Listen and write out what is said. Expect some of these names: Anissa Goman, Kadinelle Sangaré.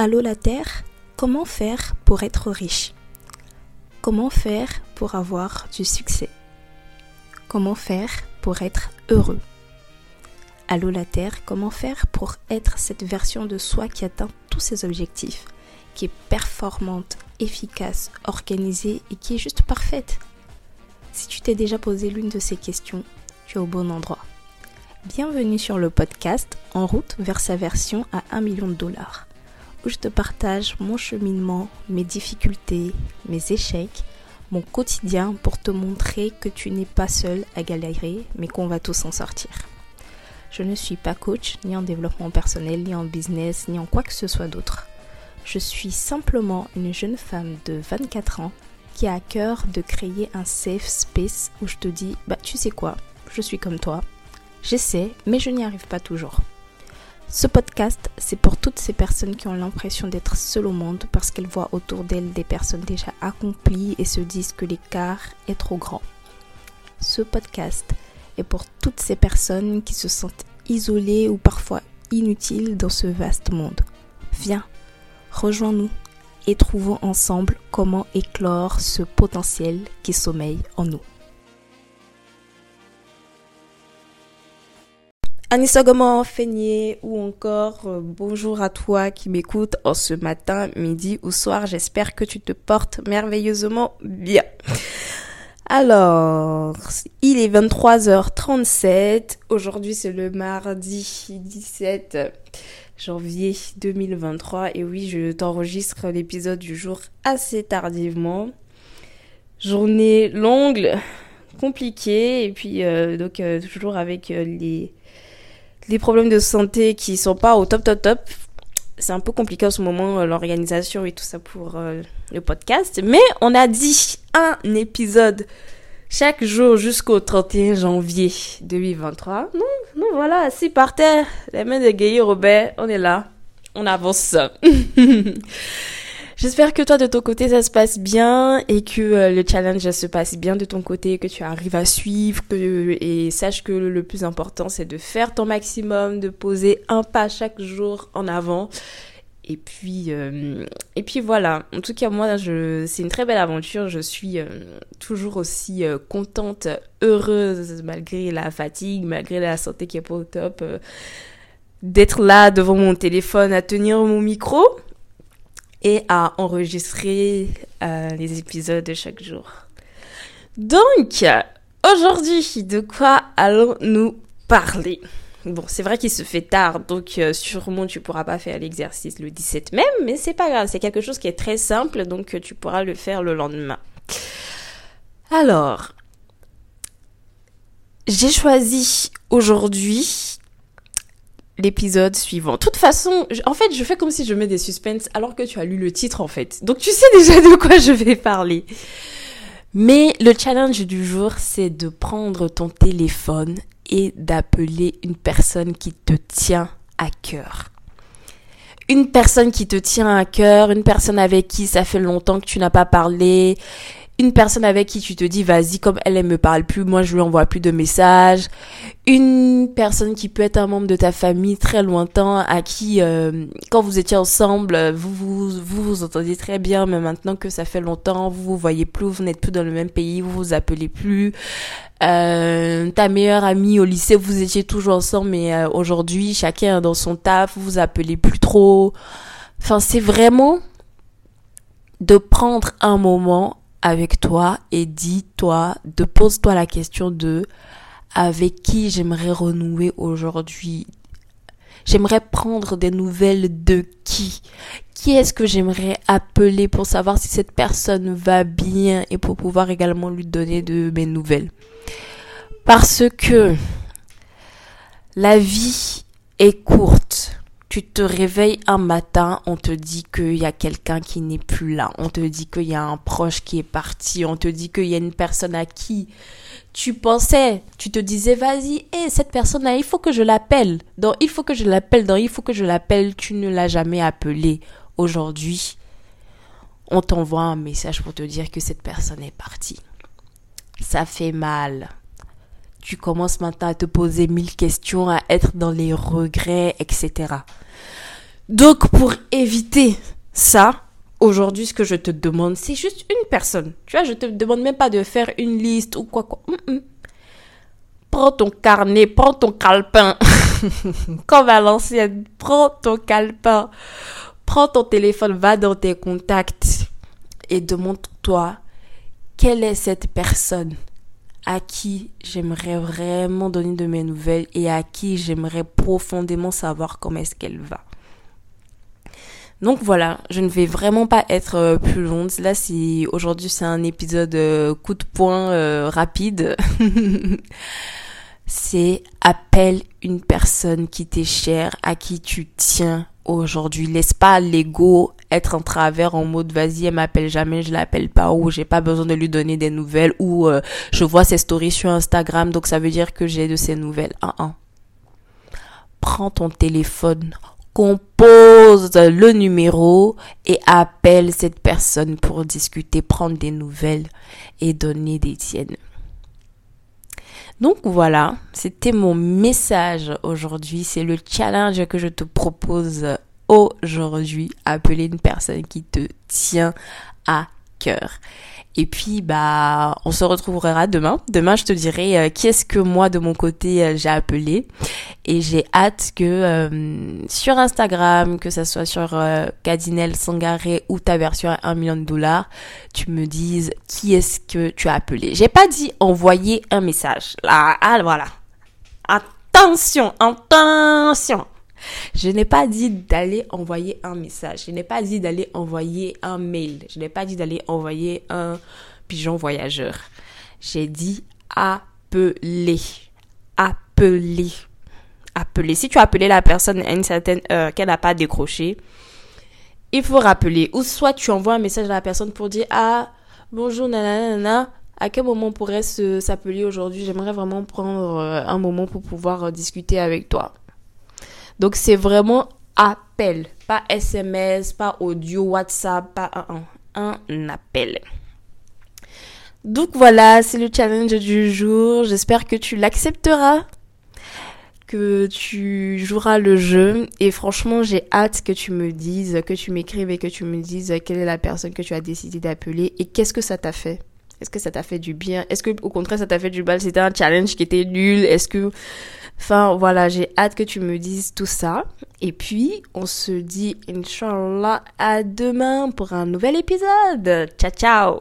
Allô la Terre, comment faire pour être riche? Comment faire pour avoir du succès? Comment faire pour être heureux? Allô la Terre, comment faire pour être cette version de soi qui atteint tous ses objectifs, qui est performante, efficace, organisée et qui est juste parfaite? Si tu t'es déjà posé l'une de ces questions, tu es au bon endroit. Bienvenue sur le podcast En route vers sa version à 1 million de dollars. Où je te partage mon cheminement, mes difficultés, mes échecs, mon quotidien pour te montrer que tu n'es pas seul à galérer, mais qu'on va tous s'en sortir. Je ne suis pas coach, ni en développement personnel, ni en business, ni en quoi que ce soit d'autre. Je suis simplement une jeune femme de 24 ans qui a à cœur de créer un safe space où je te dis « bah tu sais quoi, je suis comme toi, j'essaie, mais je n'y arrive pas toujours ». Ce podcast, c'est pour toutes ces personnes qui ont l'impression d'être seules au monde parce qu'elles voient autour d'elles des personnes déjà accomplies et se disent que l'écart est trop grand. Ce podcast est pour toutes ces personnes qui se sentent isolées ou parfois inutiles dans ce vaste monde. Viens, rejoins-nous et trouvons ensemble comment éclore ce potentiel qui sommeille en nous. Anissa Goman, Feigné, ou encore bonjour à toi qui m'écoute en ce matin, midi ou soir. J'espère que tu te portes merveilleusement bien. Alors, il est 23h37. Aujourd'hui, c'est le mardi 17 janvier 2023. Et oui, je t'enregistre l'épisode du jour assez tardivement. Journée longue, compliquée. Et puis, toujours avec les problèmes de santé qui sont pas au top. C'est un peu compliqué en ce moment, l'organisation et tout ça pour le podcast. Mais on a dit un épisode chaque jour jusqu'au 31 janvier 2023. Non, voilà, assis par terre, les mains de Gaël Robert, on est là, on avance. J'espère que toi, de ton côté, ça se passe bien et que le challenge se passe bien de ton côté, que tu arrives à suivre et sache que le plus important, c'est de faire ton maximum, de poser un pas chaque jour en avant. Et puis voilà, en tout cas, moi, c'est une très belle aventure. Je suis toujours aussi contente, heureuse, malgré la fatigue, malgré la santé qui est pas au top, d'être là devant mon téléphone, à tenir mon micro et à enregistrer les épisodes de chaque jour. Donc, aujourd'hui, de quoi allons-nous parler? Bon, c'est vrai qu'il se fait tard, donc sûrement tu pourras pas faire l'exercice le 17 même, mais c'est pas grave, c'est quelque chose qui est très simple, donc tu pourras le faire le lendemain. Alors, j'ai choisi aujourd'hui l'épisode suivant. De toute façon, je fais comme si je mets des suspens alors que tu as lu le titre en fait. Donc tu sais déjà de quoi je vais parler. Mais le challenge du jour, c'est de prendre ton téléphone et d'appeler une personne qui te tient à cœur. Une personne qui te tient à cœur, une personne avec qui ça fait longtemps que tu n'as pas parlé, une personne avec qui tu te dis, vas-y, comme elle me parle plus, moi je lui envoie plus de messages. Une personne qui peut être un membre de ta famille très lointain, à qui, quand vous étiez ensemble, vous entendiez très bien, mais maintenant que ça fait longtemps, vous voyez plus, vous n'êtes plus dans le même pays, vous vous appelez plus. Ta meilleure amie au lycée, vous étiez toujours ensemble, mais aujourd'hui, chacun dans son taf, vous vous appelez plus trop. Enfin, c'est vraiment de prendre un moment avec toi et dis-toi, pose-toi la question de avec qui j'aimerais renouer aujourd'hui, j'aimerais prendre des nouvelles de qui est-ce que j'aimerais appeler pour savoir si cette personne va bien et pour pouvoir également lui donner de mes nouvelles. Parce que la vie est courte. Tu te réveilles un matin, on te dit qu'il y a quelqu'un qui n'est plus là, on te dit qu'il y a un proche qui est parti, on te dit qu'il y a une personne à qui tu pensais, tu te disais vas-y, cette personne-là, il faut que je l'appelle, il faut que je l'appelle, tu ne l'as jamais appelée. Aujourd'hui, on t'envoie un message pour te dire que cette personne est partie. Ça fait mal. Tu commences maintenant à te poser 1000 questions, à être dans les regrets, etc. Donc pour éviter ça, aujourd'hui ce que je te demande, c'est juste une personne. Tu vois, je te demande même pas de faire une liste ou quoi. Prends ton carnet, prends ton calepin. Comme à l'ancienne, prends ton calepin. Prends ton téléphone, va dans tes contacts et demande-toi quelle est cette personne à qui j'aimerais vraiment donner de mes nouvelles et à qui j'aimerais profondément savoir comment est-ce qu'elle va. Donc voilà, je ne vais vraiment pas être plus longue. Là, aujourd'hui, c'est un épisode coup de poing rapide. C'est appelle une personne qui t'est chère, à qui tu tiens aujourd'hui. Laisse pas l'ego être en travers en mode vas-y, elle m'appelle jamais, je l'appelle pas, ou j'ai pas besoin de lui donner des nouvelles, ou je vois ses stories sur Instagram, donc ça veut dire que j'ai de ses nouvelles. Prends ton téléphone, compose le numéro et appelle cette personne pour discuter, prendre des nouvelles et donner des tiennes. Donc voilà, c'était mon message aujourd'hui. C'est le challenge que je te propose aujourd'hui. Appeler une personne qui te tient à cœur. Et puis, on se retrouvera demain. Demain, je te dirai qui est-ce que moi, de mon côté, j'ai appelé. Et j'ai hâte que sur Instagram, que ça soit sur Kadinelle Sangaré ou ta version à $1 million, tu me dises qui est-ce que tu as appelé. J'ai pas dit envoyer un message. Ah, voilà. Attention. Je n'ai pas dit d'aller envoyer un message. Je n'ai pas dit d'aller envoyer un mail. Je n'ai pas dit d'aller envoyer un pigeon voyageur. J'ai dit appeler. Appeler. Si tu as appelé la personne à une certaine heure qu'elle n'a pas décroché, il faut rappeler. Ou soit tu envoies un message à la personne pour dire « Ah, bonjour, nanana. À quel moment pourrait s'appeler aujourd'hui? J'aimerais vraiment prendre un moment pour pouvoir discuter avec toi. » Donc, c'est vraiment appel, pas SMS, pas audio, WhatsApp, pas un appel. Donc, voilà, c'est le challenge du jour. J'espère que tu l'accepteras, que tu joueras le jeu. Et franchement, j'ai hâte que tu me dises, que tu m'écrives et que tu me dises quelle est la personne que tu as décidé d'appeler et qu'est-ce que ça t'a fait. Est-ce que ça t'a fait du bien? Est-ce que, au contraire, ça t'a fait du mal? C'était un challenge qui était nul? Enfin, voilà, j'ai hâte que tu me dises tout ça. Et puis, on se dit, Inch'Allah, à demain pour un nouvel épisode. Ciao, ciao!